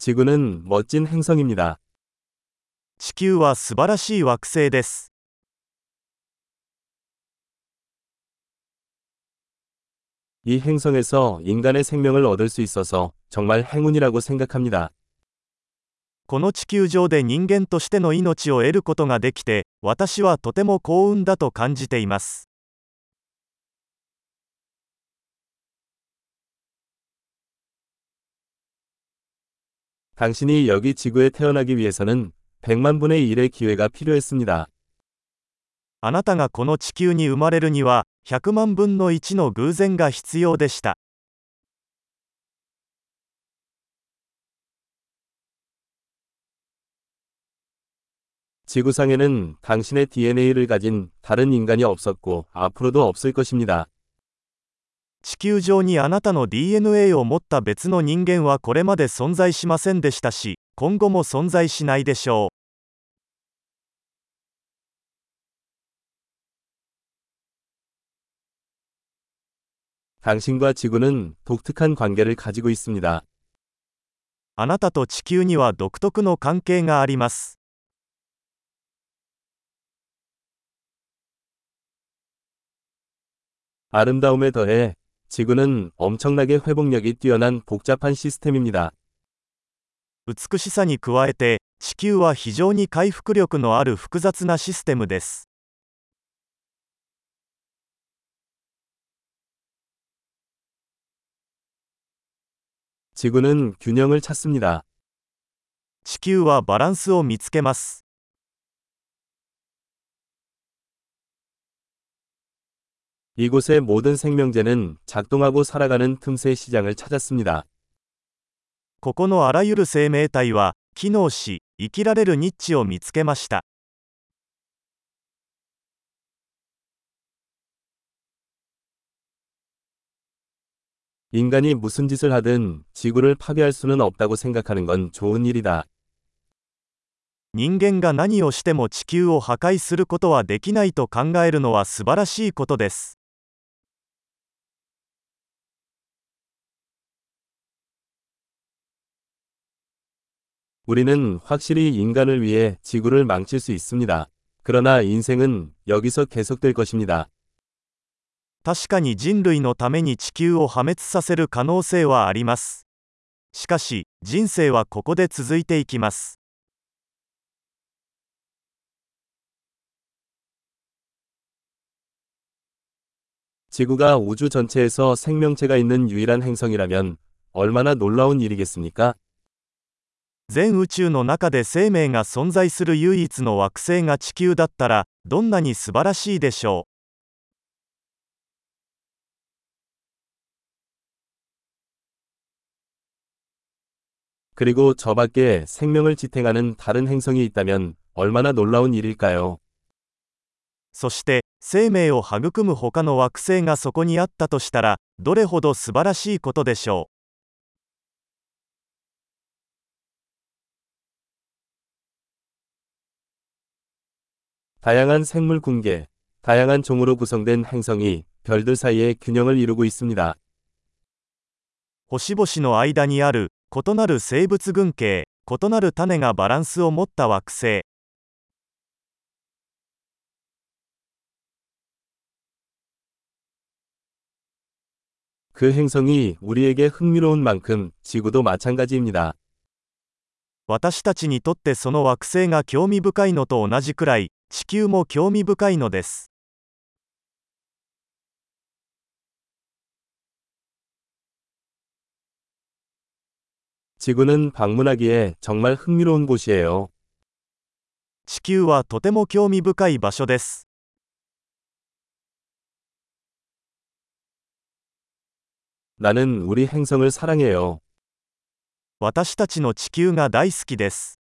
지구는 멋진 행성입니다. 地球は素晴らしい惑星です. 이 행성에서 인간의 생명을 얻을 수 있어서 정말 행운이라고 생각합니다. この地球上で人間としての命を得ることができて、私はとても幸運だと感じています. 당신이 여기 지구에 태어나기 위해서는 100만 분의 1의 기회가 필요했습니다. あなたがこの地球に生まれるには100万分の1の偶然が必要でした. 지구상에는 당신의 DNA를 가진 다른 인간이 없었고 앞으로도 없을 것입니다. 地球上にあなたのDNAを持った別の人間はこれまで存在しませんでしたし、今後も存在しないでしょう。 당신과 지구는 독특한 관계를 가지고 있습니다. あなたと地球には独特の関係があります。 아름다움에 더해 지구는 엄청나게 회복력이 뛰어난 복잡한 시스템입니다. 美しさに加えて、地球は非常に回復力のある複雑なシステムです。 지구는 균형을 찾습니다. 地球はバランスを見つけます。 이곳의 모든 생명체는 작동하고 살아가는 틈새 시장을 찾았습니다. ここのあらゆる生命体は機能し、生きられるニッチを見つけました。 인간이 무슨 짓을 하든 지구를 파괴할 수는 없다고 생각하는 건 좋은 일이다. 人間が何をしても地球を破壊することはできないと考えるのは素晴らしいことです。 우리는 확실히 인간을 위해 지구를 망칠 수 있습니다. 그러나 인생은 여기서 계속될 것입니다. 確かに人類のために地球を破滅させる可能性はあります。しかし、人生はここで続いていきます。 지구가 우주 전체에서 생명체가 있는 유일한 행성이라면 얼마나 놀라운 일이겠습니까? 全宇宙の中で生命が存在する唯一の惑星が地球だったら、どんなに素晴らしいでしょう。그리고 저 밖에 생명을 지탱하는 다른 행성이 있다면 얼마나 놀라운 일일까요? そして生命を育む他の惑星がそこにあったとしたら、どれほど素晴らしいことでしょう。 다양한 생물 군계, 다양한 종으로 구성된 행성이 별들 사이의 균형을 이루고 있습니다. 星々の間にある異なる生物群系、異なる種がバランスを持った惑星。 그 행성이 우리에게 흥미로운 만큼 지구도 마찬가지입니다. 私たちにとってその惑星が興味深いのと同じくらい、 地球も興味深いのです。 지구는 방문하기에 정말 흥미로운 곳이에요. 地球はとても興味深い場所です。 나는 우리 행성을 사랑해요. 私たちの地球が大好きです。